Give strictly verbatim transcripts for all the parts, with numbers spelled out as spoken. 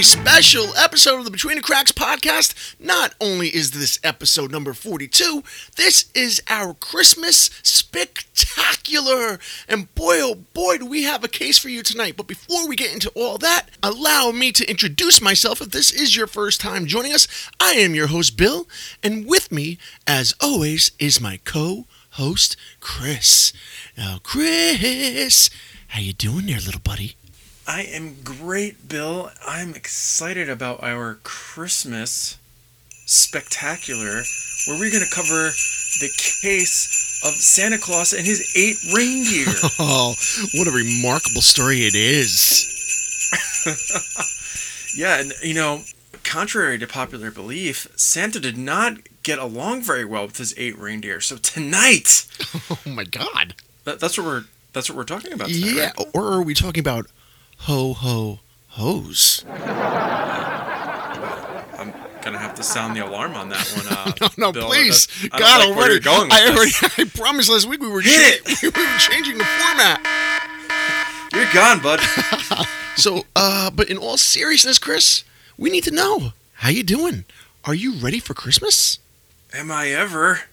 a special episode of the Between the Cracks podcast. Not only is this episode number forty-two, this is our Christmas spectacular. And boy, oh boy, do we have a case for you tonight. But before we get into all that, allow me to introduce myself. If this is your first time joining us, I am your host, Bill. And with me, as always, is my co-host, Chris. Now, Chris, how you doing there, little buddy? I am great, Bill. I'm excited about our Christmas spectacular, where we're going to cover the case of Santa Claus and his eight reindeer. Oh, what a remarkable story it is. Yeah, and, you know, contrary to popular belief, Santa did not get along very well with his eight reindeer. So tonight... Oh, my God. That, that's what we're that's what we're talking about tonight, yeah, right? Or are we talking about... Ho, ho, hose. I'm going to have to sound the alarm on that one. Uh, no, no, Bill. please. I God, like already. Going I, already I promised last week we were, Hit cha- it. we were changing the format. You're gone, bud. so, uh, but in all seriousness, Chris, we need to know. How you doing? Are you ready for Christmas? Am I ever?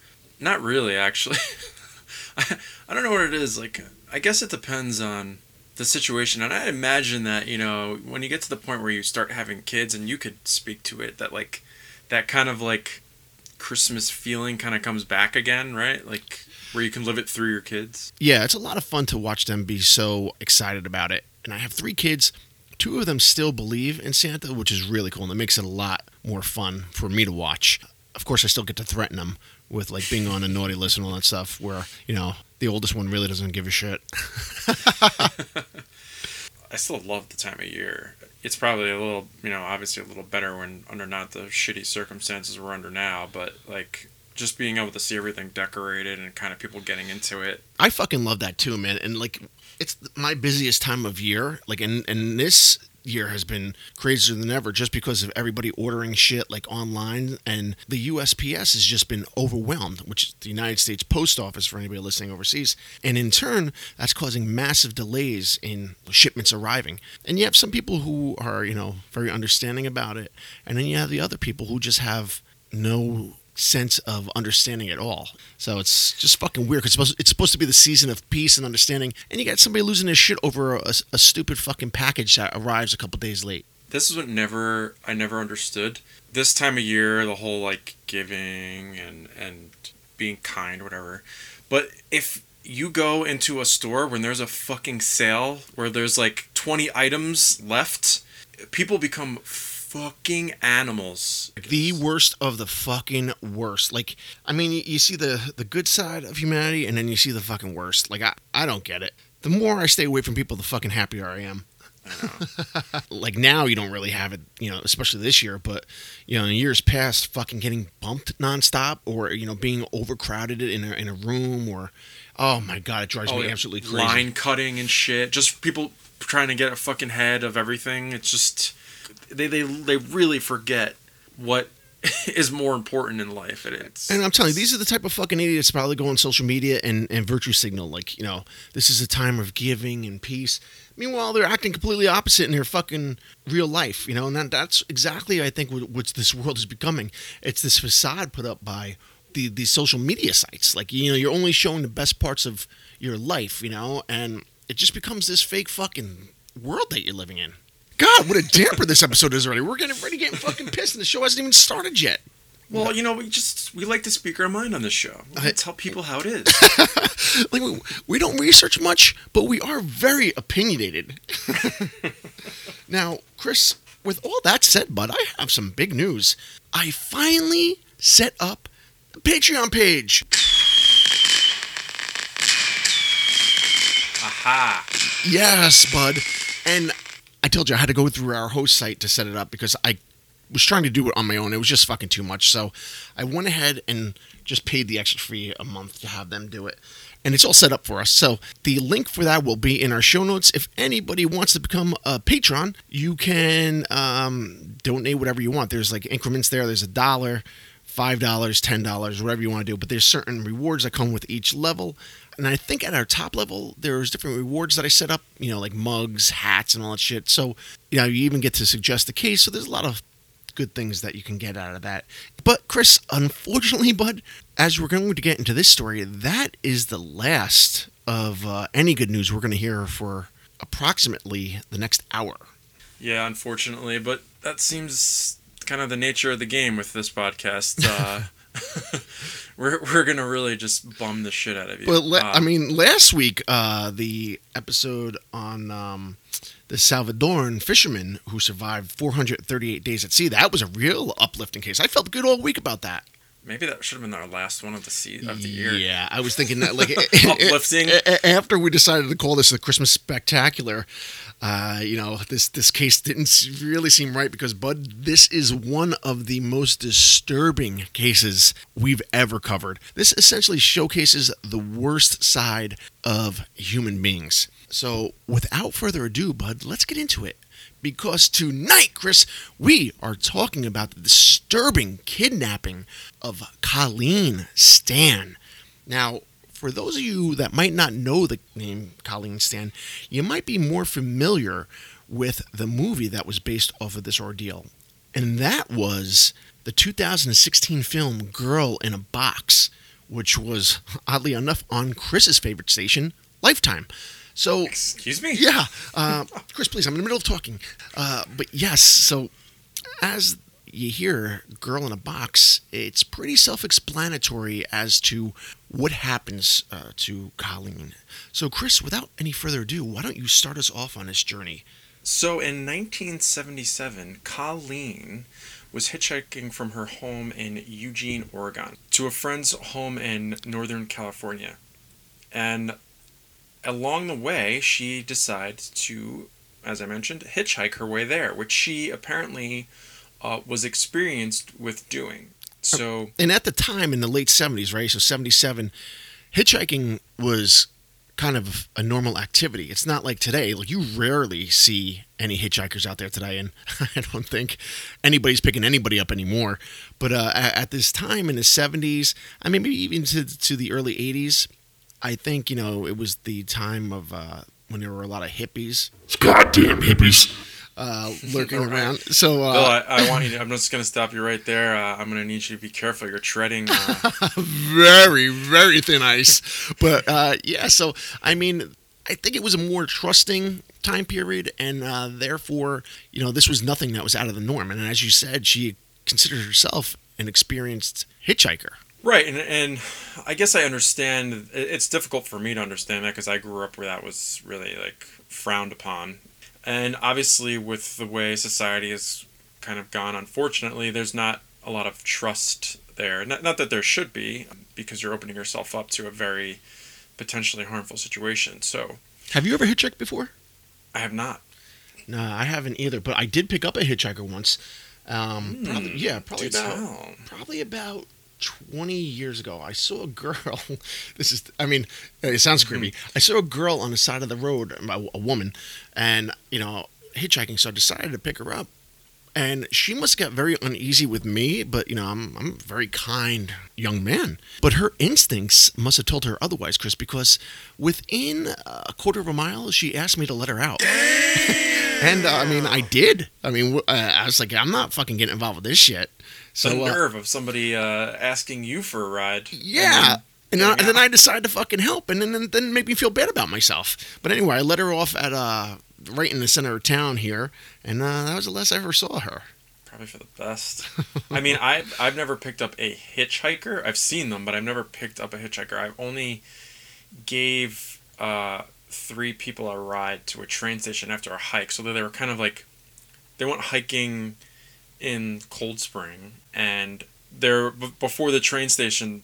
Not really, actually. I, I don't know what it is. Like, I guess it depends on... the situation, and I imagine that, you know, when you get to the point where you start having kids, and you could speak to it, that like that kind of like Christmas feeling kind of comes back again, right? Like where you can live it through your kids. Yeah, it's a lot of fun to watch them be so excited about it. And I have three kids. Two of them still believe in Santa, which is really cool, and it makes it a lot more fun for me to watch. Of course, I still get to threaten them with like being on a naughty list and all that stuff, where, you know, the oldest one really doesn't give a shit. I still love the time of year. It's probably a little, you know, obviously a little better when under not the shitty circumstances we're under now, but like just being able to see everything decorated and kind of people getting into it. I fucking love that too, man. And like, it's my busiest time of year. Like, and, and this year has been crazier than ever just because of everybody ordering shit like online, and the U S P S has just been overwhelmed, which is the United States Post Office for anybody listening overseas, and in turn that's causing massive delays in shipments arriving. And you have some people who are, you know, very understanding about it, and then you have the other people who just have no sense of understanding at all. So it's just fucking weird, because it's, it's supposed to be the season of peace and understanding, and you got somebody losing his shit over a, a stupid fucking package that arrives a couple days late. This is what never I never understood. This time of year, the whole like giving and and being kind, whatever. But if you go into a store when there's a fucking sale where there's like twenty items left, people become fucking animals. The worst of the fucking worst. Like, I mean, you see the, the good side of humanity, and then you see the fucking worst. Like, I, I don't get it. The more I stay away from people, the fucking happier I am. I know. Like, now you don't really have it, you know, especially this year, but, you know, in years past, fucking getting bumped nonstop, or, you know, being overcrowded in a, in a room, or, oh my God, it drives oh, me yeah. absolutely crazy. Line cutting and shit. Just people trying to get a fucking head of everything. It's just... They, they they really forget what is more important in life. And, it's, and I'm telling you, these are the type of fucking idiots probably go on social media and, and virtue signal. Like, you know, this is a time of giving and peace. Meanwhile, they're acting completely opposite in their fucking real life, you know. And that, that's exactly, I think, what, what this world is becoming. It's this facade put up by the these social media sites. Like, you know, you're only showing the best parts of your life, you know. And it just becomes this fake fucking world that you're living in. God, what a damper this episode is already. We're getting ready getting fucking pissed, and the show hasn't even started yet. Well, you know, we just we like to speak our mind on this show. We I, tell people how it is. Like we, we don't research much, but we are very opinionated. Now, Chris, with all that said, bud, I have some big news. I finally set up the Patreon page. Aha. Yes, bud. And I told you I had to go through our host site to set it up because I was trying to do it on my own. It was just fucking too much. So I went ahead and just paid the extra fee a month to have them do it. And it's all set up for us. So the link for that will be in our show notes. If anybody wants to become a patron, you can um, donate whatever you want. There's like increments there. There's a dollar, five dollars, ten dollars, whatever you want to do. But there's certain rewards that come with each level. And I think at our top level, there's different rewards that I set up, you know, like mugs, hats, and all that shit. So, you know, you even get to suggest the case. So there's a lot of good things that you can get out of that. But Chris, unfortunately, bud, as we're going to get into this story, that is the last of uh, any good news we're going to hear for approximately the next hour. Yeah, unfortunately, but that seems kind of the nature of the game with this podcast. Uh, we're we're going to really just bum the shit out of you. But la- uh, I mean, last week, uh, the episode on... Um, the Salvadoran fisherman who survived four hundred thirty-eight days at sea. That was a real uplifting case. I felt good all week about that. Maybe that should have been our last one of the sea of the year. Yeah, I was thinking that. Like uplifting. After we decided to call this the Christmas Spectacular, uh, you know, this this case didn't really seem right because, bud, this is one of the most disturbing cases we've ever covered. This essentially showcases the worst side of human beings. So without further ado, bud, let's get into it. Because tonight, Chris, we are talking about the disturbing kidnapping of Colleen Stan. Now, for those of you that might not know the name Colleen Stan, you might be more familiar with the movie that was based off of this ordeal. And that was the two thousand sixteen film Girl in a Box, which was, oddly enough, on Chris's favorite station, Lifetime. So, excuse me? Yeah. Uh, Chris, please, I'm in the middle of talking. Uh, but yes, so as you hear Girl in a Box, it's pretty self-explanatory as to what happens uh, to Colleen. So, Chris, without any further ado, why don't you start us off on this journey? So, in nineteen seventy-seven, Colleen was hitchhiking from her home in Eugene, Oregon, to a friend's home in Northern California. And along the way, she decides to, as I mentioned, hitchhike her way there, which she apparently uh, was experienced with doing. So, and at the time in the late seventies, right? So seventy-seven, hitchhiking was kind of a normal activity. It's not like today. Like, you rarely see any hitchhikers out there today, and I don't think anybody's picking anybody up anymore. But uh, at this time in the seventies, I mean, maybe even to, to the early eighties, I think, you know, it was the time of uh, when there were a lot of hippies. Goddamn hippies. Uh, lurking right around. So, uh, Bill, I, I want you to, I'm just going to stop you right there. Uh, I'm going to need you to be careful. You're treading Uh... very, very thin ice. But, uh, yeah, so, I mean, I think it was a more trusting time period. And uh, therefore, you know, this was nothing that was out of the norm. And as you said, she considered herself an experienced hitchhiker. Right, and and I guess I understand. It's difficult for me to understand that because I grew up where that was really, like, frowned upon. And obviously with the way society has kind of gone, unfortunately, there's not a lot of trust there. Not, not that there should be, because you're opening yourself up to a very potentially harmful situation. So, have you ever hitchhiked before? I have not. No, I haven't either, but I did pick up a hitchhiker once. Um, mm, probably, yeah, probably about, probably about... twenty years ago, I saw a girl. This is, I mean, it sounds creepy. I saw a girl on the side of the road, a, a woman, and, you know, hitchhiking. So I decided to pick her up. And she must have got very uneasy with me, but, you know, I'm, I'm a very kind young man. But her instincts must have told her otherwise, Chris, because within a quarter of a mile, she asked me to let her out. And, uh, I mean, I did. I mean, I was like, I'm not fucking getting involved with this shit. So, the nerve uh, of somebody uh, asking you for a ride. Yeah, and then, and I, and then I decided to fucking help, and then then, then made me feel bad about myself. But anyway, I let her off at uh, right in the center of town here, and uh, that was the last I ever saw her. Probably for the best. I mean, I I've, I've never picked up a hitchhiker. I've seen them, but I've never picked up a hitchhiker. I've only gave uh, three people a ride to a train station after a hike, so they were kind of like, they went hiking in Cold Spring, and there b- before the train station,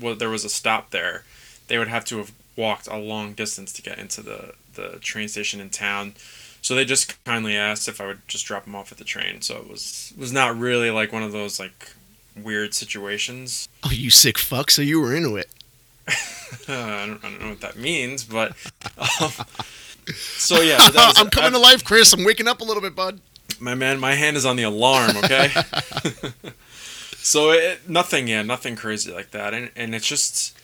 well, there was a stop there. They would have to have walked a long distance to get into the, the train station in town. So they just kindly asked if I would just drop them off at the train. So it was was not really like one of those like weird situations. Oh, you sick fuck! So you were into it. uh, I don't I don't know what that means, but um, so yeah. But that was, I'm coming I, to life, Chris. I'm waking up a little bit, bud. My man, my hand is on the alarm, okay? So it, nothing, yeah, nothing crazy like that. And and it's just,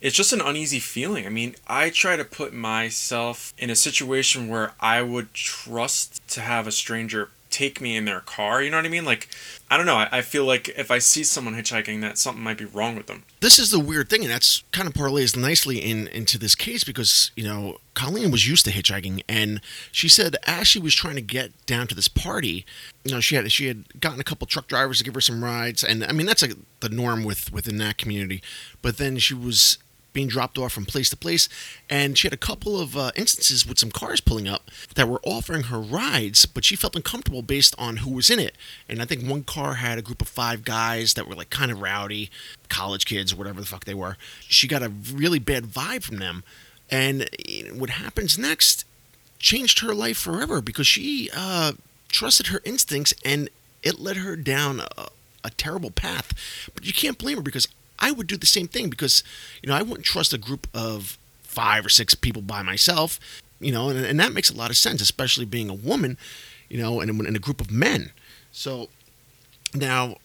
it's just an uneasy feeling. I mean, I try to put myself in a situation where I would trust to have a stranger take me in their car. You know what I mean? Like, I don't know. I, I feel like if I see someone hitchhiking, that something might be wrong with them. This is the weird thing, and that's kind of parlays nicely in into this case because, you know, Colleen was used to hitchhiking, and she said as she was trying to get down to this party, you know, she had she had gotten a couple truck drivers to give her some rides, and I mean that's a, the norm with within that community. But then she was being dropped off from place to place, and she had a couple of uh, instances with some cars pulling up that were offering her rides, but she felt uncomfortable based on who was in it. And I think one car had a group of five guys that were like kind of rowdy, college kids, whatever the fuck they were. She got a really bad vibe from them, and what happens next changed her life forever because she uh, trusted her instincts, and it led her down a, a terrible path. But you can't blame her because I would do the same thing because, you know, I wouldn't trust a group of five or six people by myself, you know, and, and that makes a lot of sense, especially being a woman, you know, and, and a group of men. So now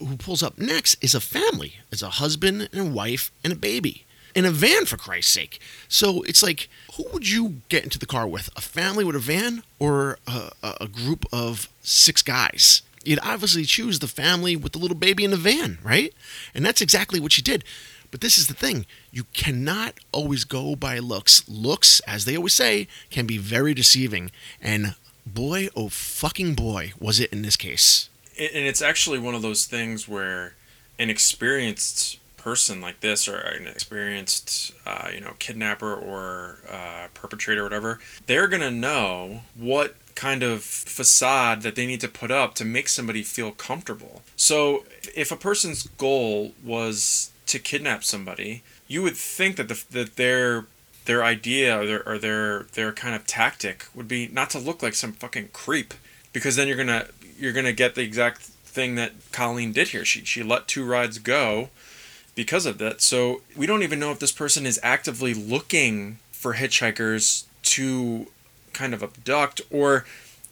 who pulls up next is a family. It's a husband and a wife and a baby in a van, for Christ's sake. So it's like, who would you get into the car with? A family with a van or a, a group of six guys? You'd obviously choose the family with the little baby in the van, right? And that's exactly what she did. But this is the thing. You cannot always go by looks. Looks, as they always say, can be very deceiving. And boy, oh fucking boy, was it in this case. And it's actually one of those things where an experienced person like this or an experienced, uh, you know, kidnapper or uh, perpetrator or whatever, they're going to know what kind of facade that they need to put up to make somebody feel comfortable. So if a person's goal was to kidnap somebody, you would think that the, that their their idea or their or their their kind of tactic would be not to look like some fucking creep, because then you're gonna you're gonna get the exact thing that Colleen did here. She she let two rides go because of that. So we don't even know if this person is actively looking for hitchhikers to kind of abduct, or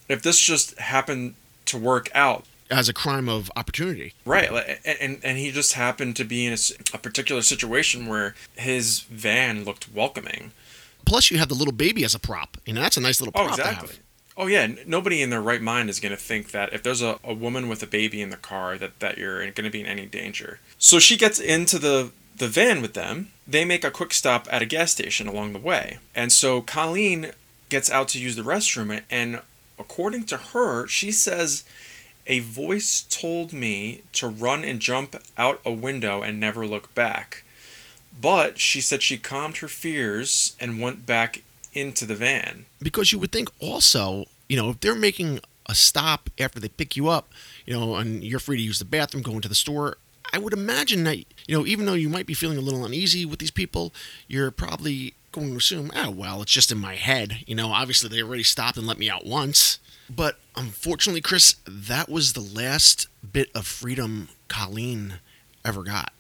if this just happened to work out as a crime of opportunity, right? And and, and he just happened to be in a, a particular situation where his van looked welcoming. Plus, you have the little baby as a prop. You know, that's a nice little prop. Oh, exactly. To have. Oh yeah, nobody in their right mind is going to think that if there's a, a woman with a baby in the car that that you're going to be in any danger. So she gets into the. the van with them. They make a quick stop at a gas station along the way, and so Colleen gets out to use the restroom, and according to her, she says, "A voice told me to run and jump out a window and never look back." But she said she calmed her fears and went back into the van. Because you would think also, you know, if they're making a stop after they pick you up, you know, and you're free to use the bathroom, go into the store, I would imagine that, you know, even though you might be feeling a little uneasy with these people, you're probably going to assume, oh, well, it's just in my head. You know, obviously they already stopped and let me out once. But unfortunately, Chris, that was the last bit of freedom Colleen ever got.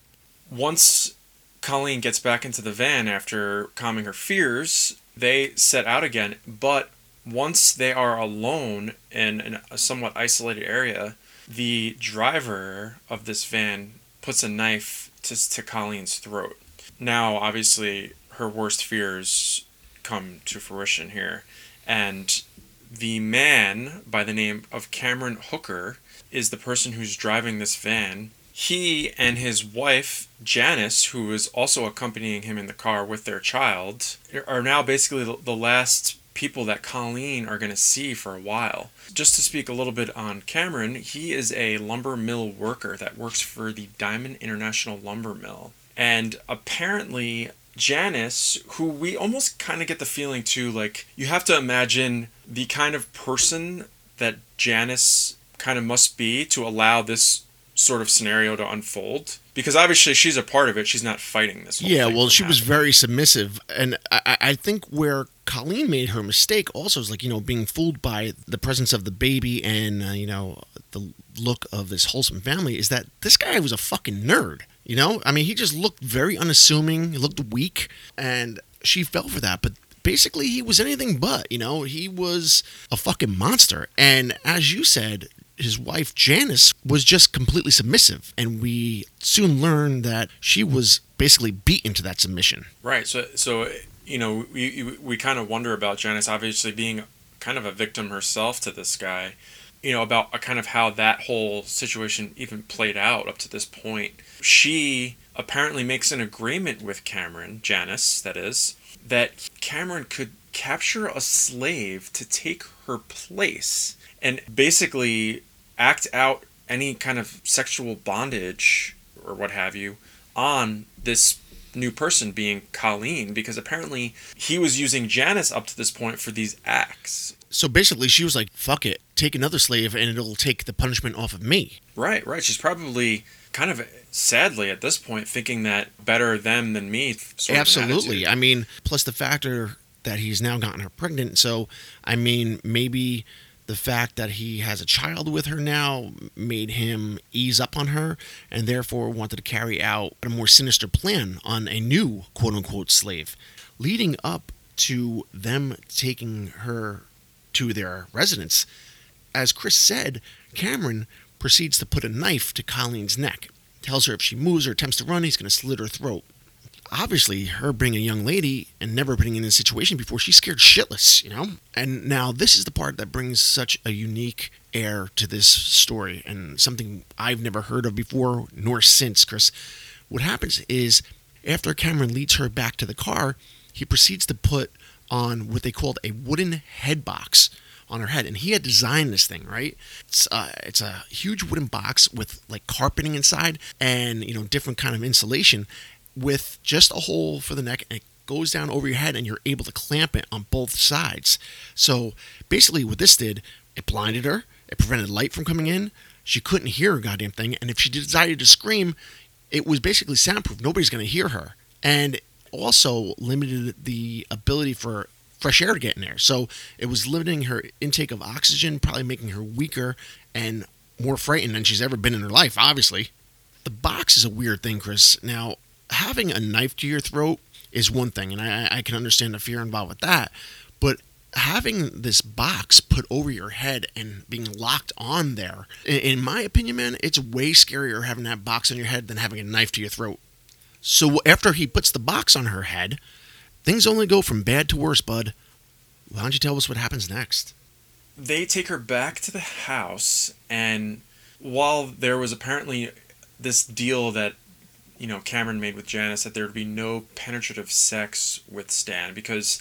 Once Colleen gets back into the van after calming her fears, they set out again. But once they are alone in a somewhat isolated area, the driver of this van puts a knife to, to Colleen's throat. Now, obviously, her worst fears come to fruition here. And the man by the name of Cameron Hooker is the person who's driving this van. He and his wife, Janice, who is also accompanying him in the car with their child, are now basically the last people that Colleen are going to see for a while. Just to speak a little bit on Cameron, he is a lumber mill worker that works for the Diamond International Lumber Mill. And apparently Janice, who we almost kind of get the feeling too, like, you have to imagine the kind of person that Janice kind of must be to allow this sort of scenario to unfold, because obviously she's a part of it. She's not fighting this whole yeah thing well she happening. Was very submissive, and I, I think where Colleen made her mistake also is, like, you know, being fooled by the presence of the baby and uh, you know, the look of this wholesome family, is that this guy was a fucking nerd. You know, I mean, he just looked very unassuming, he looked weak, and she fell for that. But basically he was anything but, you know, he was a fucking monster. And as you said, his wife Janice was just completely submissive, and we soon learned that she was basically beaten to that submission. Right. So, so you know, we we kind of wonder about Janice obviously being kind of a victim herself to this guy, you know, about kind of how that whole situation even played out up to this point. She apparently makes an agreement with Cameron, Janice, that is, that Cameron could capture a slave to take her place and basically act out any kind of sexual bondage or what have you on this new person being Colleen, because apparently he was using Janice up to this point for these acts. So basically she was like, fuck it, take another slave and it'll take the punishment off of me. Right, right. She's probably kind of sadly at this point thinking that better them than me. Absolutely. I mean, plus the factor that he's now gotten her pregnant. So, I mean, maybe the fact that he has a child with her now made him ease up on her and therefore wanted to carry out a more sinister plan on a new quote-unquote slave, leading up to them taking her to their residence. As Chris said, Cameron proceeds to put a knife to Colleen's neck, tells her if she moves or attempts to run, he's going to slit her throat. Obviously, her being a young lady and never been in this situation before, she's scared shitless, you know? And now this is the part that brings such a unique air to this story and something I've never heard of before nor since, Chris. What happens is, after Cameron leads her back to the car, he proceeds to put on what they called a wooden head box on her head. And he had designed this thing, right? It's uh, it's a huge wooden box with like carpeting inside and, you know, different kind of insulation, with just a hole for the neck, and it goes down over your head and you're able to clamp it on both sides. So basically what this did, it blinded her, it prevented light from coming in, she couldn't hear a goddamn thing, and if she decided to scream, it was basically soundproof. Nobody's going to hear her. And also limited the ability for fresh air to get in there. So it was limiting her intake of oxygen, probably making her weaker and more frightened than she's ever been in her life, obviously. The box is a weird thing, Chris. Now, having a knife to your throat is one thing, and I, I can understand the fear involved with that, but having this box put over your head and being locked on there, in my opinion, man, it's way scarier having that box on your head than having a knife to your throat. So after he puts the box on her head, things only go from bad to worse, bud. Why don't you tell us what happens next? They take her back to the house, and while there was apparently this deal that, you know, Cameron made with Janice that there would be no penetrative sex with Stan, because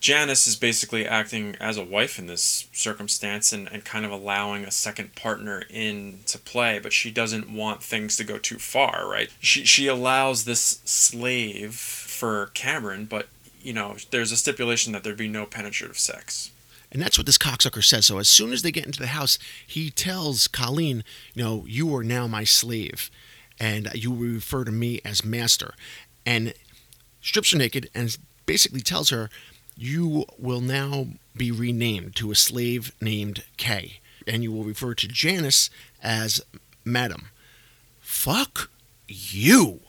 Janice is basically acting as a wife in this circumstance and, and kind of allowing a second partner in to play, but she doesn't want things to go too far, right? She she allows this slave for Cameron, but, you know, there's a stipulation that there'd be no penetrative sex. And that's what this cocksucker says. So as soon as they get into the house, he tells Colleen, you know, you are now my slave, and you will refer to me as master, and strips her naked and basically tells her, you will now be renamed to a slave named Kay, and you will refer to Janice as Madam. Fuck you.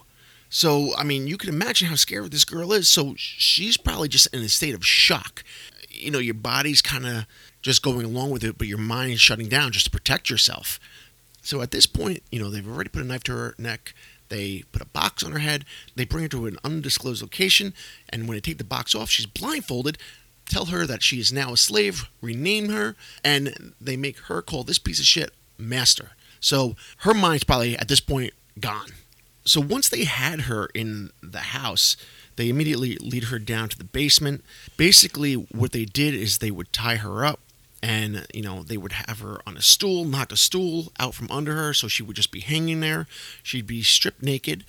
So, I mean, you can imagine how scared this girl is. So she's probably just in a state of shock. You know, your body's kind of just going along with it, but your mind is shutting down just to protect yourself. So at this point, you know, they've already put a knife to her neck. They put a box on her head. They bring her to an undisclosed location. And when they take the box off, she's blindfolded, tell her that she is now a slave, rename her, and they make her call this piece of shit master. So her mind's probably at this point gone. So once they had her in the house, they immediately lead her down to the basement. Basically, what they did is they would tie her up. And, you know, they would have her on a stool, knock the stool out from under her, so she would just be hanging there. She'd be stripped naked.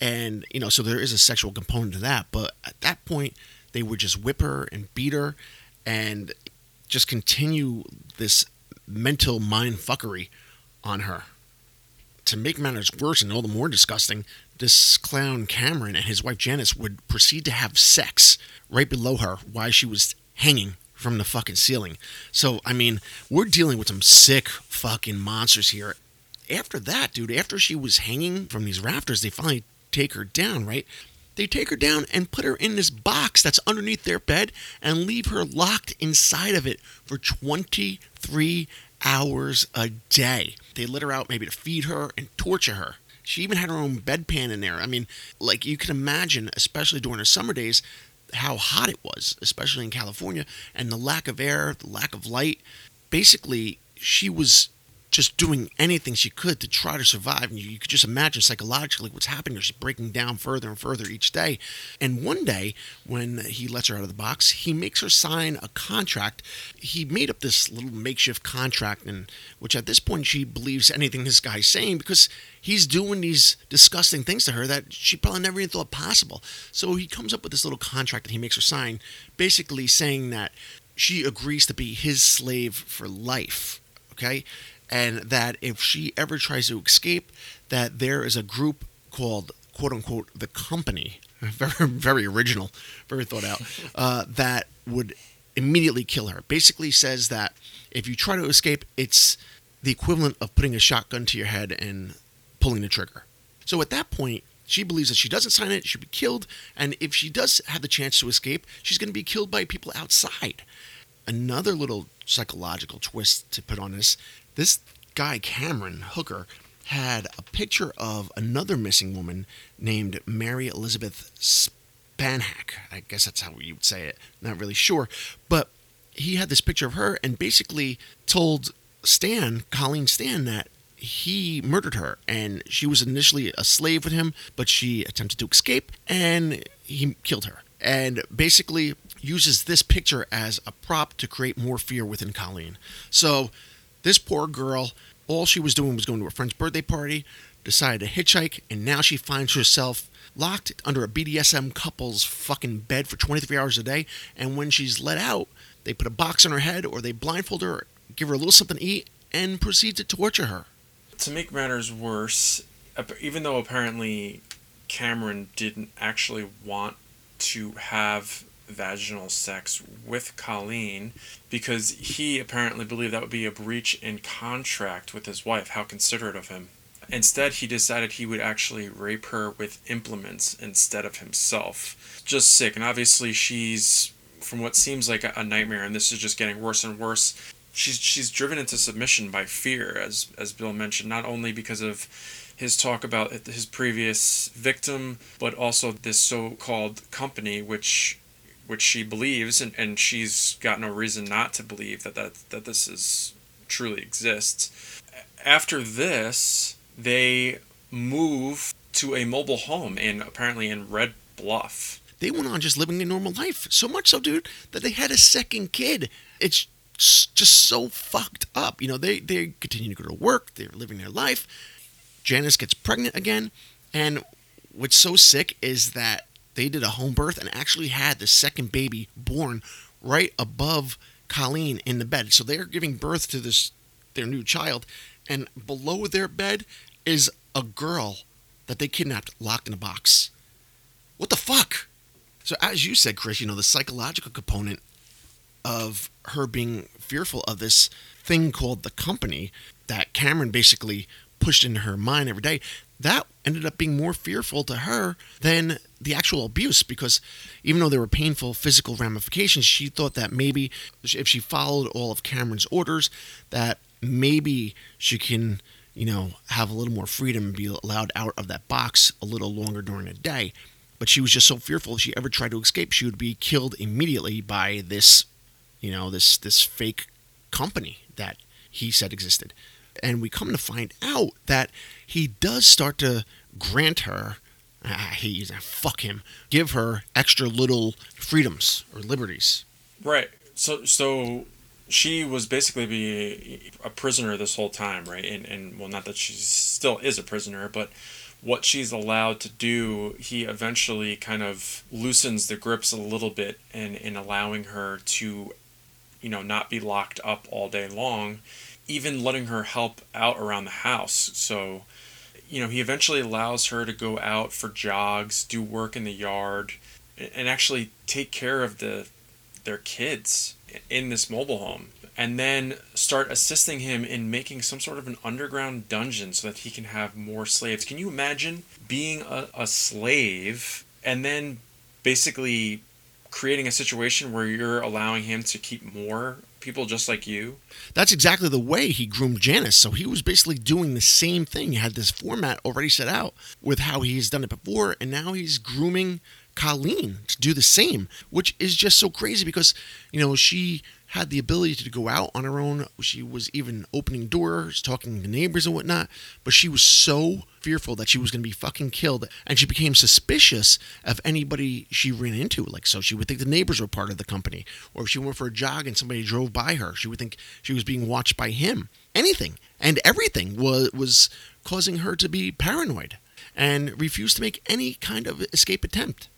And, you know, so there is a sexual component to that. But at that point, they would just whip her and beat her and just continue this mental mind fuckery on her. To make matters worse and all the more disgusting, this clown Cameron and his wife Janice would proceed to have sex right below her while she was hanging from the fucking ceiling. So, I mean, we're dealing with some sick fucking monsters here. After that, dude, after she was hanging from these rafters, they finally take her down, right? They take her down and put her in this box that's underneath their bed and leave her locked inside of it for twenty-three hours a day. They let her out maybe to feed her and torture her. She even had her own bedpan in there. I mean, like, you can imagine, especially during the summer days, how hot it was, especially in California, and the lack of air, the lack of light. Basically, she was just doing anything she could to try to survive. And you, you could just imagine psychologically what's happening here. She's breaking down further and further each day. And one day, when he lets her out of the box, he makes her sign a contract. He made up this little makeshift contract, and which at this point she believes anything this guy's saying, because he's doing these disgusting things to her that she probably never even thought possible. So he comes up with this little contract that he makes her sign, basically saying that she agrees to be his slave for life, okay? And that if she ever tries to escape, that there is a group called, quote-unquote, the Company, very, very original, very thought out, uh, that would immediately kill her. Basically says that if you try to escape, it's the equivalent of putting a shotgun to your head and pulling the trigger. So at that point, she believes that she doesn't sign it, she'll be killed, and if she does have the chance to escape, she's going to be killed by people outside. Another little psychological twist to put on this, this guy, Cameron Hooker, had a picture of another missing woman named Mary Elizabeth Spanhake. I guess that's how you would say it. Not really sure. But he had this picture of her and basically told Stan, Colleen Stan, that he murdered her. And she was initially a slave with him, but she attempted to escape and he killed her. And basically uses this picture as a prop to create more fear within Colleen. So this poor girl, all she was doing was going to her friend's birthday party, decided to hitchhike, and now she finds herself locked under a B D S M couple's fucking bed for twenty-three hours a day, and when she's let out, they put a box on her head, or they blindfold her, give her a little something to eat, and proceed to torture her. To make matters worse, even though apparently Cameron didn't actually want to have vaginal sex with Colleen, because he apparently believed that would be a breach in contract with his wife. How considerate of him. Instead, he decided he would actually rape her with implements instead of himself. Just sick. And obviously she's, from what seems like a nightmare, and this is just getting worse and worse, she's she's driven into submission by fear, as as Bill mentioned, not only because of his talk about his previous victim, but also this so-called company, which which she believes, and, and she's got no reason not to believe that, that, that this is truly exists. After this, they move to a mobile home in, apparently in Red Bluff. They went on just living a normal life. So much so, dude, that they had a second kid. It's just so fucked up. You know, they, they continue to go to work. They're living their life. Janice gets pregnant again. And what's so sick is that they did a home birth and actually had the second baby born right above Colleen in the bed. So they're giving birth to this their new child, and below their bed is a girl that they kidnapped, locked in a box. What the fuck? So as you said, Chris, you know, the psychological component of her being fearful of this thing called the Company that Cameron basically pushed into her mind every day, that ended up being more fearful to her than the actual abuse, because even though there were painful physical ramifications, she thought that maybe if she followed all of Cameron's orders, that maybe she can, you know, have a little more freedom and be allowed out of that box a little longer during the day. But she was just so fearful if she ever tried to escape, she would be killed immediately by this, you know, this this fake company that he said existed. And we come to find out that he does start to grant her, ah, he's, fuck him, give her extra little freedoms or liberties. Right. So so she was basically be a prisoner this whole time, right? And, and well, not that she still is a prisoner, but what she's allowed to do, he eventually kind of loosens the grips a little bit in, in allowing her to, you know, not be locked up all day long, even letting her help out around the house. So, you know, he eventually allows her to go out for jogs, do work in the yard, and actually take care of the their kids in this mobile home, and then start assisting him in making some sort of an underground dungeon so that he can have more slaves. Can you imagine being a, a slave and then basically creating a situation where you're allowing him to keep more people just like you. That's exactly the way he groomed Janice. So he was basically doing the same thing. He had this format already set out with how he's done it before, and now he's grooming Colleen to do the same, which is just so crazy because, you know, she had the ability to go out on her own. She was even opening doors, talking to neighbors and whatnot, but she was so fearful that she was going to be fucking killed, and she became suspicious of anybody she ran into. Like, so she would think the neighbors were part of the company, or if she went for a jog and somebody drove by her, she would think she was being watched by him. Anything and everything was was causing her to be paranoid and refuse to make any kind of escape attempt.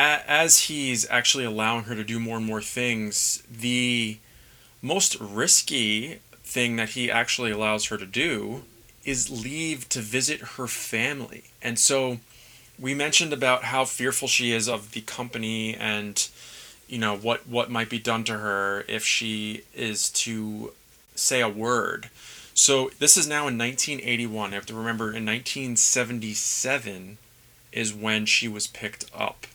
As he's actually allowing her to do more and more things, the most risky thing that he actually allows her to do is leave to visit her family. And so we mentioned about how fearful she is of the company and, you know, what, what might be done to her if she is to say a word. So this is now in nineteen eighty-one. I have to remember in nineteen seventy-seven is when she was picked up.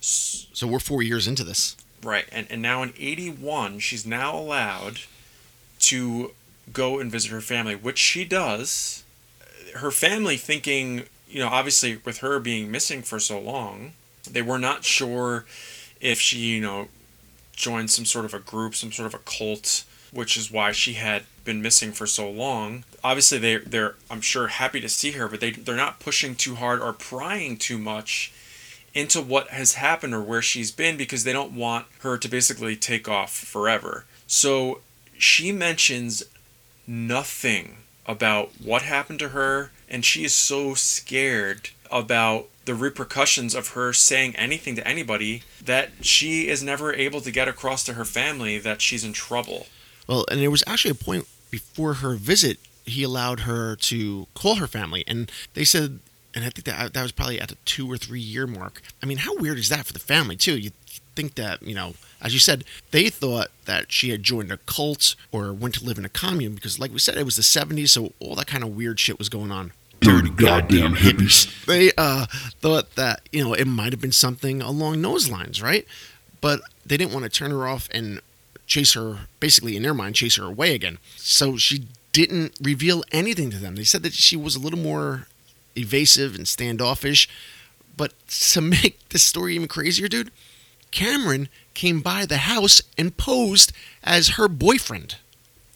So we're four years into this. Right. And, and now in eighty-one, she's now allowed to go and visit her family, which she does. Her family thinking, you know, obviously with her being missing for so long, they were not sure if she, you know, joined some sort of a group, some sort of a cult, which is why she had been missing for so long. Obviously, they, they're, I'm sure, happy to see her, but they, they're not pushing too hard or prying too much into what has happened or where she's been, because they don't want her to basically take off forever. So she mentions nothing about what happened to her, and she is so scared about the repercussions of her saying anything to anybody that she is never able to get across to her family that she's in trouble. Well, and there was actually a point before her visit, he allowed her to call her family, and they said, and I think that that was probably at a two or three year mark. I mean, how weird is that for the family too? You think that, you know, as you said, they thought that she had joined a cult or went to live in a commune because, like we said, it was the seventies, so all that kind of weird shit was going on. Dirty goddamn hippies. They uh, thought that, you know, it might have been something along those lines, right? But they didn't want to turn her off and chase her, basically in their mind, chase her away again. So she didn't reveal anything to them. They said that she was a little more evasive and standoffish. But to make this story even crazier, dude, Cameron came by the house and posed as her boyfriend.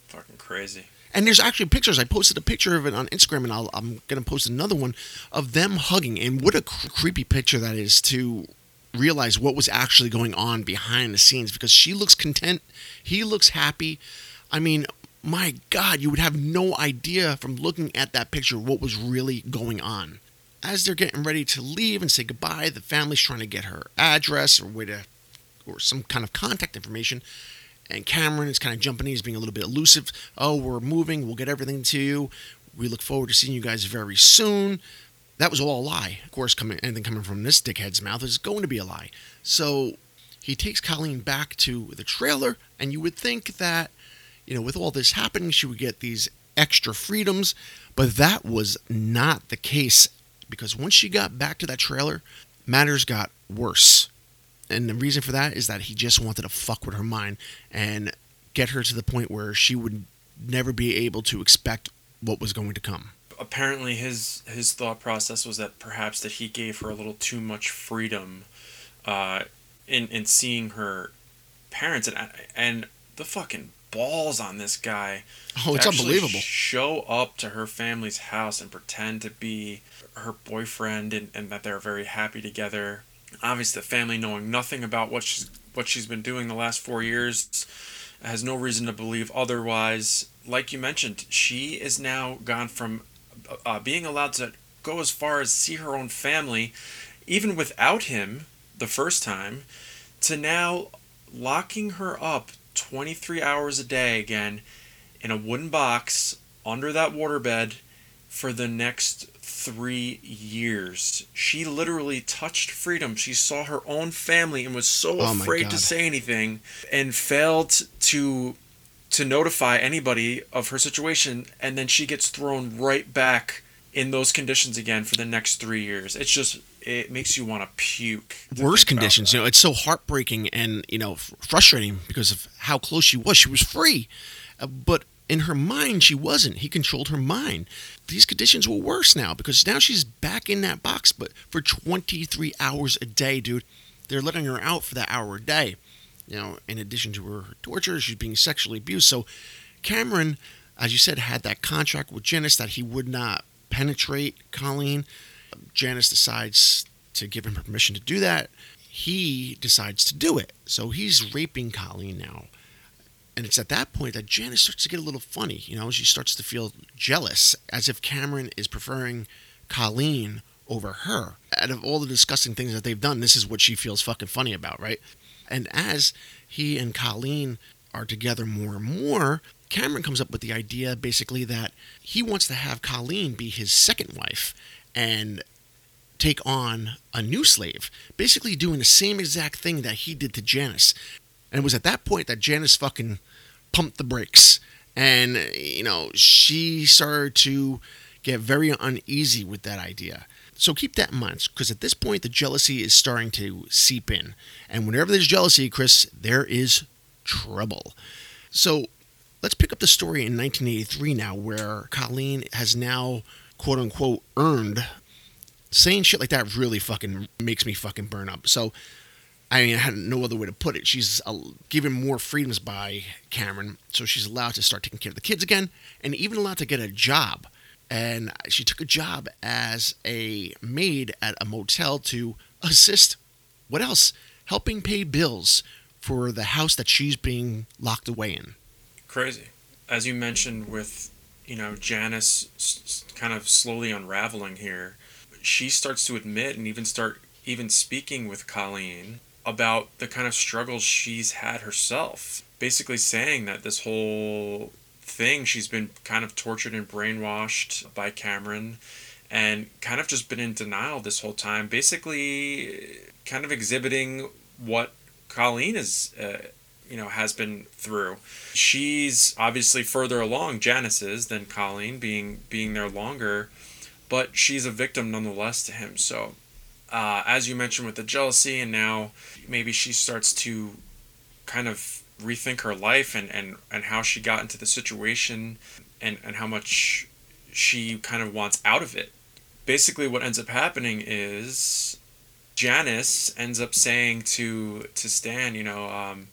Fucking crazy. And there's actually pictures. I posted a picture of it on Instagram, and I'll, I'm going to post another one of them hugging. And what a cr- creepy picture that is to realize what was actually going on behind the scenes, because she looks content. He looks happy. I mean, my God, you would have no idea from looking at that picture what was really going on. As they're getting ready to leave and say goodbye, the family's trying to get her address or way to, or some kind of contact information. And Cameron is kind of jumping in. He's being a little bit elusive. Oh, we're moving. We'll get everything to you. We look forward to seeing you guys very soon. That was all a lie. Of course, coming anything coming from this dickhead's mouth is going to be a lie. So he takes Colleen back to the trailer, and you would think that, you know, with all this happening, she would get these extra freedoms, but that was not the case. Because once she got back to that trailer, matters got worse. And the reason for that is that he just wanted to fuck with her mind and get her to the point where she would never be able to expect what was going to come. Apparently his his thought process was that perhaps that he gave her a little too much freedom uh, in, in seeing her parents. And, and the fucking balls on this guy. Oh, it's unbelievable. Show up to her family's house and pretend to be her boyfriend, and, and that they're very happy together. Obviously, the family, knowing nothing about what she's what she's been doing the last four years, has no reason to believe otherwise. Like you mentioned, she is now gone from uh, being allowed to go as far as see her own family, even without him the first time, to now locking her up twenty-three hours a day again in a wooden box under that waterbed for the next three years. She literally touched freedom. She saw her own family and was so oh afraid to say anything, and failed to to notify anybody of her situation. And then she gets thrown right back in those conditions again for the next three years. It's just, it makes you want to puke. Worse conditions, you know, it's so heartbreaking and, you know, frustrating because of how close she was. She was free, uh, but in her mind, she wasn't. He controlled her mind. These conditions were worse now because now she's back in that box, but for twenty-three hours a day, dude. They're letting her out for that hour a day. You know, in addition to her torture, she's being sexually abused. So Cameron, as you said, had that contract with Janice that he would not penetrate Colleen. Janice decides to give him permission to do that. He decides to do it. So he's raping Colleen now. And it's at that point that Janice starts to get a little funny. You know, she starts to feel jealous, as if Cameron is preferring Colleen over her. Out of all the disgusting things that they've done, this is what she feels fucking funny about, right? And as he and Colleen are together more and more, Cameron comes up with the idea, basically, that he wants to have Colleen be his second wife and take on a new slave, basically doing the same exact thing that he did to Janice. And it was at that point that Janice fucking pumped the brakes. And, you know, she started to get very uneasy with that idea. So keep that in mind, because at this point, the jealousy is starting to seep in. And whenever there's jealousy, Chris, there is trouble. So let's pick up the story in nineteen eighty-three now, where Colleen has now, quote unquote, earned. Saying shit like that really fucking makes me fucking burn up. So, I mean, I had no other way to put it. She's given more freedoms by Cameron, so she's allowed to start taking care of the kids again, and even allowed to get a job. And she took a job as a maid at a motel to assist, what else? Helping pay bills for the house that she's being locked away in. Crazy. As you mentioned with, you know, Janice s- kind of slowly unraveling here, she starts to admit and even start even speaking with Colleen about the kind of struggles she's had herself, basically saying that this whole thing, she's been kind of tortured and brainwashed by Cameron and kind of just been in denial this whole time, basically kind of exhibiting what Colleen is, uh, you know, has been through. She's obviously further along, Janice is, than Colleen, being, being there longer, but she's a victim nonetheless to him. So, Uh, as you mentioned with the jealousy, and now maybe she starts to kind of rethink her life and, and, and how she got into the situation and, and how much she kind of wants out of it. Basically what ends up happening is Janice ends up saying to to Stan, you know, um,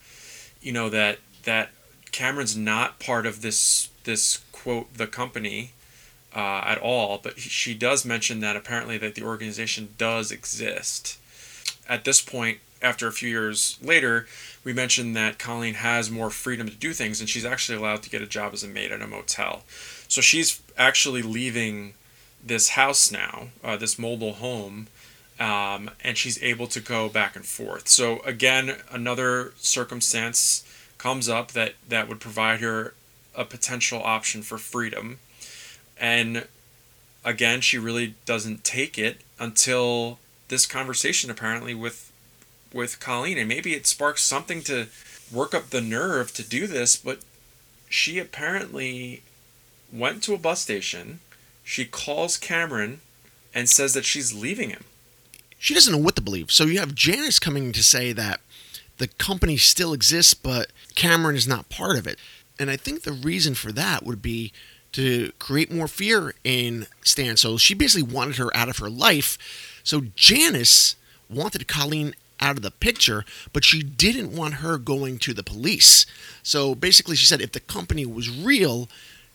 you know that that Cameron's not part of this this quote the company. Uh, at all, but she does mention that apparently that the organization does exist. At this point, after a few years later, we mentioned that Colleen has more freedom to do things, and she's actually allowed to get a job as a maid at a motel. So she's actually leaving this house now, uh, this mobile home, um, and she's able to go back and forth. So again, another circumstance comes up that, that would provide her a potential option for freedom. And again, she really doesn't take it until this conversation, apparently, with with Colleen. And maybe it sparks something to work up the nerve to do this, but she apparently went to a bus station. She calls Cameron and says that she's leaving him. She doesn't know what to believe. So you have Janice coming to say that the company still exists, but Cameron is not part of it. And I think the reason for that would be to create more fear in Stan. So she basically wanted her out of her life. So Janice wanted Colleen out of the picture, but she didn't want her going to the police. So basically she said if the company was real,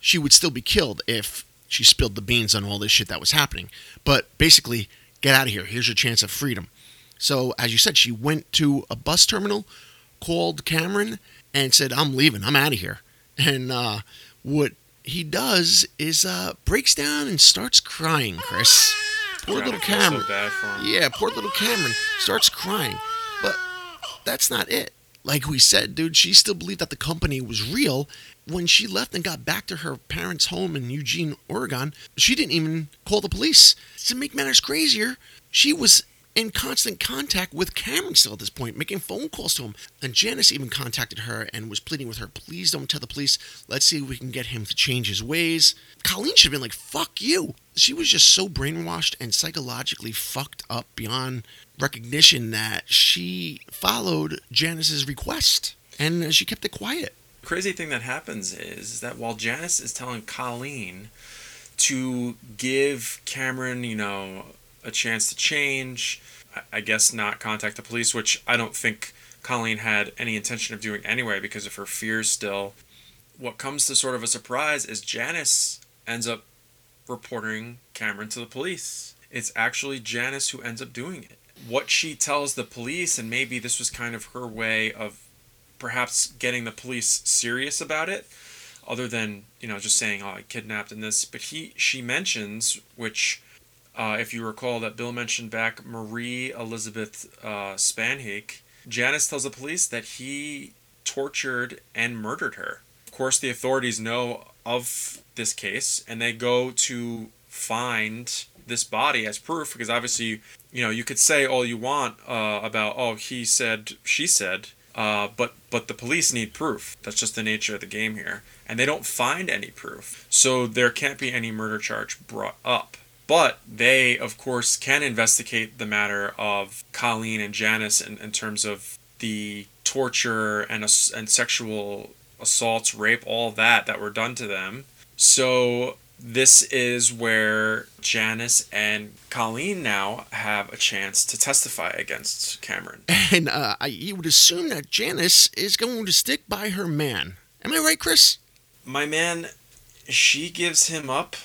she would still be killed if she spilled the beans on all this shit that was happening. But basically, get out of here. Here's your chance of freedom. So as you said, she went to a bus terminal, called Cameron, and said, I'm leaving. I'm out of here. And uh, what he does is uh, breaks down and starts crying, Chris. Poor God, little Cameron. So bad for him. Yeah, poor little Cameron starts crying. But that's not it. Like we said, dude, she still believed that the company was real. When she left and got back to her parents' home in Eugene, Oregon, she didn't even call the police. To make matters crazier, she was in constant contact with Cameron still at this point, making phone calls to him. And Janice even contacted her and was pleading with her, please don't tell the police. Let's see if we can get him to change his ways. Colleen should have been like, fuck you. She was just so brainwashed and psychologically fucked up beyond recognition that she followed Janice's request. And she kept it quiet. The crazy thing that happens is that while Janice is telling Colleen to give Cameron, you know, a chance to change, I guess not contact the police, which I don't think Colleen had any intention of doing anyway because of her fears still. What comes to sort of a surprise is Janice ends up reporting Cameron to the police. It's actually Janice who ends up doing it. What she tells the police, and maybe this was kind of her way of perhaps getting the police serious about it, other than, you know, just saying, oh, I kidnapped and this. But he, she mentions, which... Uh, if you recall that Bill mentioned back, Mary Elizabeth uh, Spanhake, Janice tells the police that he tortured and murdered her. Of course, the authorities know of this case, and they go to find this body as proof, because obviously, you know, you could say all you want uh, about, oh, he said, she said, uh, but, but the police need proof. That's just the nature of the game here. And they don't find any proof. So there can't be any murder charge brought up. But they, of course, can investigate the matter of Colleen and Janice in, in terms of the torture and and sexual assaults, rape, all that that were done to them. So this is where Janice and Colleen now have a chance to testify against Cameron. And uh, I, you would assume that Janice is going to stick by her man. Am I right, Chris? My man, she gives him up.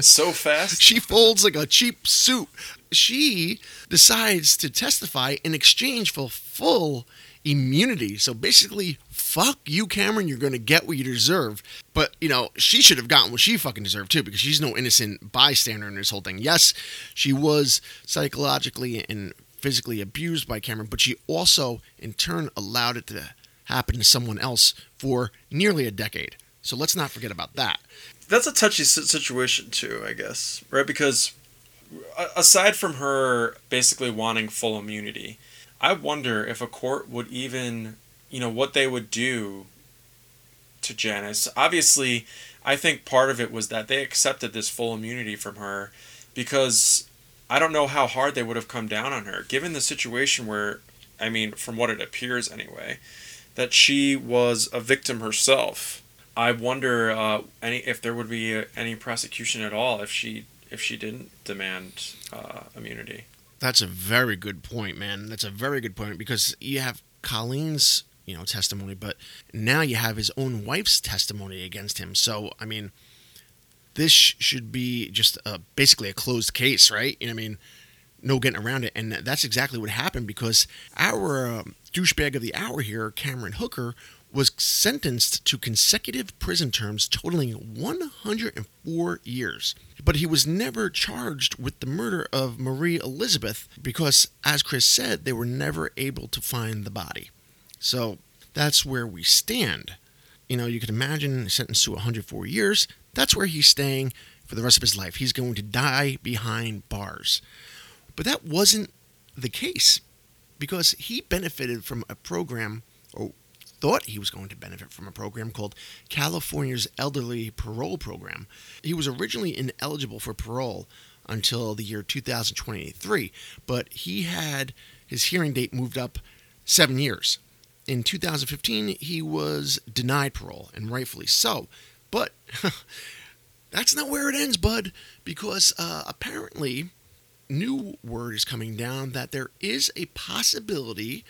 So fast. She folds like a cheap suit. She decides to testify in exchange for full immunity. So basically, fuck you, Cameron, you're going to get what you deserve. But, you know, she should have gotten what she fucking deserved too, because she's no innocent bystander in this whole thing. Yes, she was psychologically and physically abused by Cameron, but she also, in turn, allowed it to happen to someone else for nearly a decade. So let's not forget about that. That's a touchy situation too, I guess, right? Because aside from her basically wanting full immunity, I wonder if a court would even, you know, what they would do to Janice. Obviously, I think part of it was that they accepted this full immunity from her because I don't know how hard they would have come down on her. Given the situation where, I mean, from what it appears anyway, that she was a victim herself. I wonder uh, any if there would be uh, any prosecution at all if she if she didn't demand uh, immunity. That's a very good point, man. That's a very good point because you have Colleen's, you know, testimony, but now you have his own wife's testimony against him. So I mean, this should be just a, basically a closed case, right? You know, I mean, no getting around it, and that's exactly what happened because our uh, douchebag of the hour here, Cameron Hooker, was sentenced to consecutive prison terms totaling one hundred four years. But he was never charged with the murder of Mary Elizabeth because, as Chris said, they were never able to find the body. So that's where we stand. You know, you can imagine sentenced to one hundred four years. That's where he's staying for the rest of his life. He's going to die behind bars. But that wasn't the case because he benefited from a program, or thought he was going to benefit from a program called California's Elderly Parole Program. He was originally ineligible for parole until the year two thousand twenty-three, but he had his hearing date moved up seven years. In two thousand fifteen, he was denied parole, and rightfully so. But that's not where it ends, bud, because uh, apparently new word is coming down that there is a possibility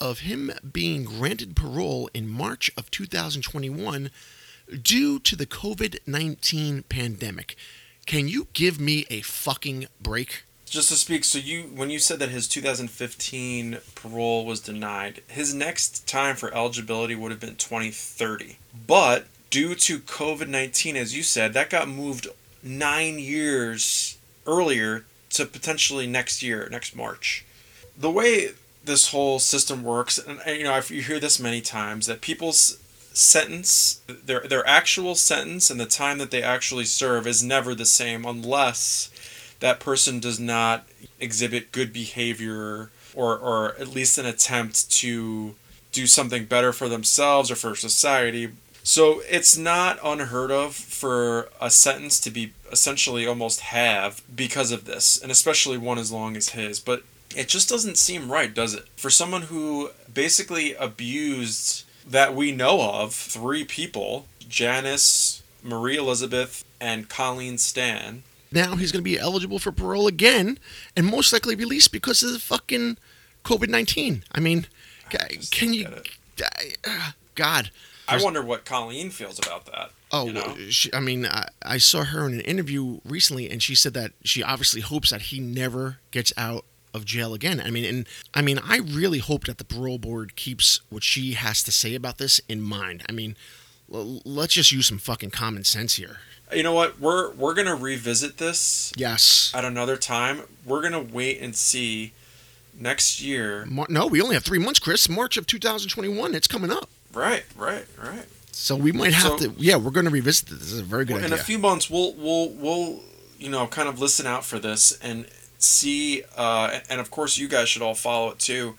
of him being granted parole in March of two thousand twenty-one due to the covid nineteen pandemic. Can you give me a fucking break? Just to speak, so you when you said that his two thousand fifteen parole was denied, his next time for eligibility would have been twenty thirty. But due to covid nineteen, as you said, that got moved nine years earlier to potentially next year, next March. The way this whole system works, and you know, you hear this many times, that people's sentence, their their actual sentence and the time that they actually serve is never the same unless that person does not exhibit good behavior or, or at least an attempt to do something better for themselves or for society. So it's not unheard of for a sentence to be essentially almost halved because of this, and especially one as long as his. But it just doesn't seem right, does it? For someone who basically abused, that we know of, three people, Janice, Mary Elizabeth, and Colleen Stan. Now he's going to be eligible for parole again and most likely released because of the fucking covid nineteen. I mean, I can you... I, God... I wonder what Colleen feels about that. Oh, you know? she, I mean, I, I saw her in an interview recently, and she said that she obviously hopes that he never gets out of jail again. I mean, and I mean, I really hope that the parole board keeps what she has to say about this in mind. I mean, l- let's just use some fucking common sense here. You know what? We're we're gonna revisit this. Yes. At another time, we're gonna wait and see next year. Mar- no, we only have three months, Chris. March of two thousand twenty-one. It's coming up. Right, right, right. So we might have so, to. Yeah, we're going to revisit this. This is a very good well, idea. In a few months, we'll we'll we'll you know kind of listen out for this and see. Uh, and of course, you guys should all follow it too.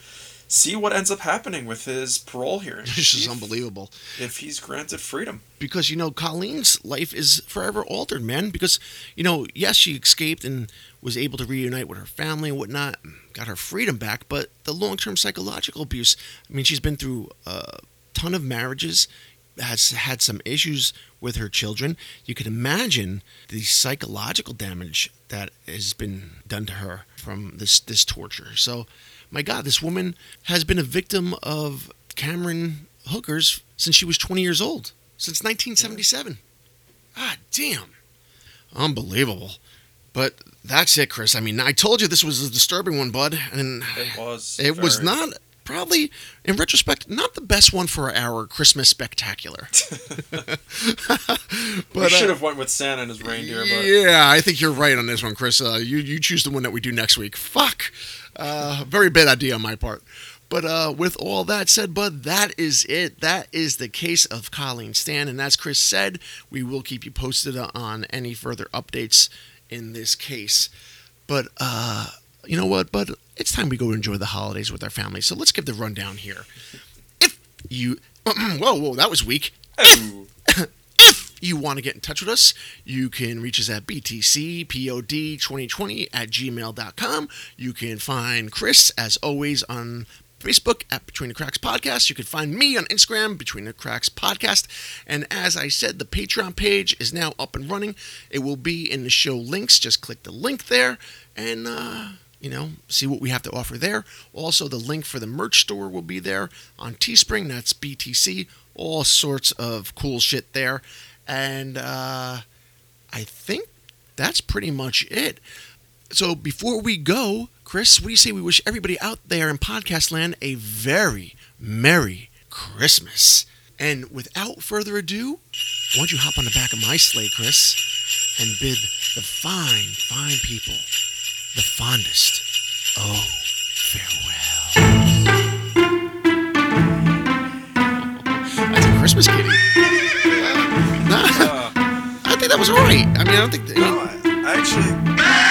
See what ends up happening with his parole hearing. This is unbelievable. If he's granted freedom, because you know Colleen's life is forever altered, man. Because you know, yes, she escaped and was able to reunite with her family and whatnot, and got her freedom back. But the long-term psychological abuse. I mean, she's been through. Uh, ton of marriages, has had some issues with her children. You can imagine the psychological damage that has been done to her from this this torture. So, my God, this woman has been a victim of Cameron Hooker's since she was twenty years old, since nineteen seventy-seven. Ah, damn. Unbelievable. But that's it, Chris. I mean, I told you this was a disturbing one, bud. And it was. It very- was not... Probably, in retrospect, not the best one for our Christmas spectacular. but, we should have uh, went with Santa and his reindeer. But. Yeah, I think you're right on this one, Chris. Uh, you, you choose the one that we do next week. Fuck. Uh, very bad idea on my part. But uh, with all that said, bud, that is it. That is the case of Colleen Stan. And as Chris said, we will keep you posted on any further updates in this case. But... Uh, You know what, bud? It's time we go enjoy the holidays with our family. So let's give the rundown here. If you... Whoa, whoa, that was weak. Oh. If you want to get in touch with us, you can reach us at b t c pod twenty twenty at gmail dot com. You can find Chris, as always, on Facebook at Between the Cracks Podcast. You can find me on Instagram, Between the Cracks Podcast. And as I said, the Patreon page is now up and running. It will be in the show links. Just click the link there and... uh You know, see what we have to offer there. Also, the link for the merch store will be there on Teespring. That's B T C. All sorts of cool shit there. And uh, I think that's pretty much it. So before we go, Chris, we say we wish everybody out there in podcast land a very Merry Christmas. And without further ado, why don't you hop on the back of my sleigh, Chris, and bid the fine, fine people... the fondest. Oh, farewell. That's a Christmas kitty. Uh, nah, uh, I think that was right. I mean, I don't think... That, no, I, I actually...